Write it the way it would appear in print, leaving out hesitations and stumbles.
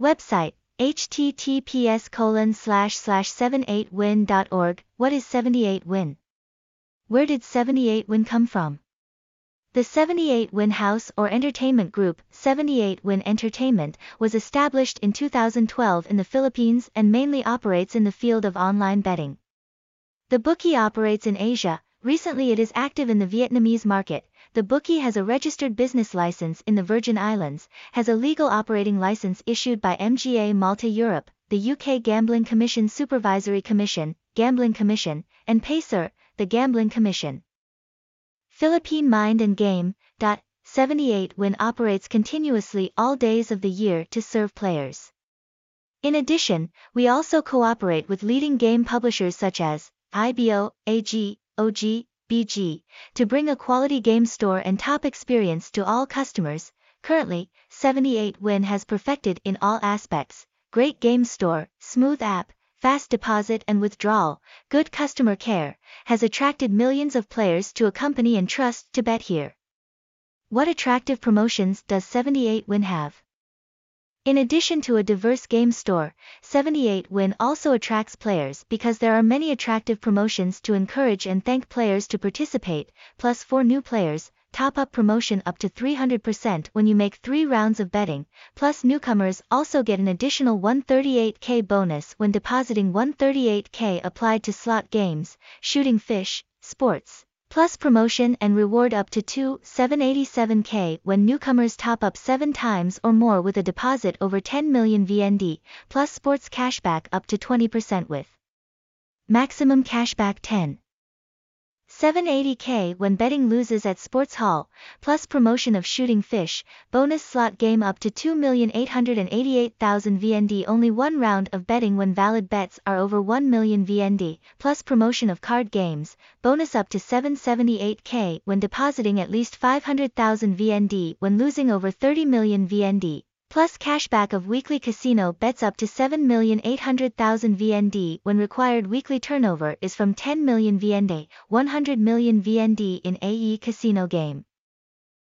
Website, https://78win.org. What is 78win? Where did 78win come from? The 78win House or Entertainment Group, 78win Entertainment, was established in 2012 in the Philippines and mainly operates in the field of online betting. The bookie operates in Asia. Recently it is active in the Vietnamese market. The bookie has a registered business license in the Virgin Islands, has a legal operating license issued by MGA Malta Europe, the UK Gambling Commission Supervisory Commission, Gambling Commission, and PACOR, the Gambling Commission. Philippine Mind and Game. 78win operates continuously all days of the year to serve players. In addition, we also cooperate with leading game publishers such as IBO, AG, OG, BG, to bring a quality game store and top experience to all customers. Currently, 78win has perfected in all aspects: great game store, smooth app, fast deposit and withdrawal, good customer care, has attracted millions of players to a company and trust to bet here. What attractive promotions does 78win have? In addition to a diverse game store, 78win also attracts players because there are many attractive promotions to encourage and thank players to participate, plus 4 new players, top-up promotion up to 300% when you make 3 rounds of betting, plus newcomers also get an additional 138k bonus when depositing 138k applied to slot games, shooting fish, sports, plus promotion and reward up to 2,787k when newcomers top up 7 times or more with a deposit over 10 million VND, plus sports cashback up to 20% with maximum cashback 10,780k when betting loses at sports hall, plus promotion of shooting fish, bonus slot game up to 2,888,000 VND, only 1 round of betting when valid bets are over 1 million VND, plus promotion of card games, bonus up to 778k when depositing at least 500,000 VND when losing over 30 million VND, plus cashback of weekly casino bets up to 7,800,000 VND when required weekly turnover is from 10 million VND, 100 million VND in AE Casino game.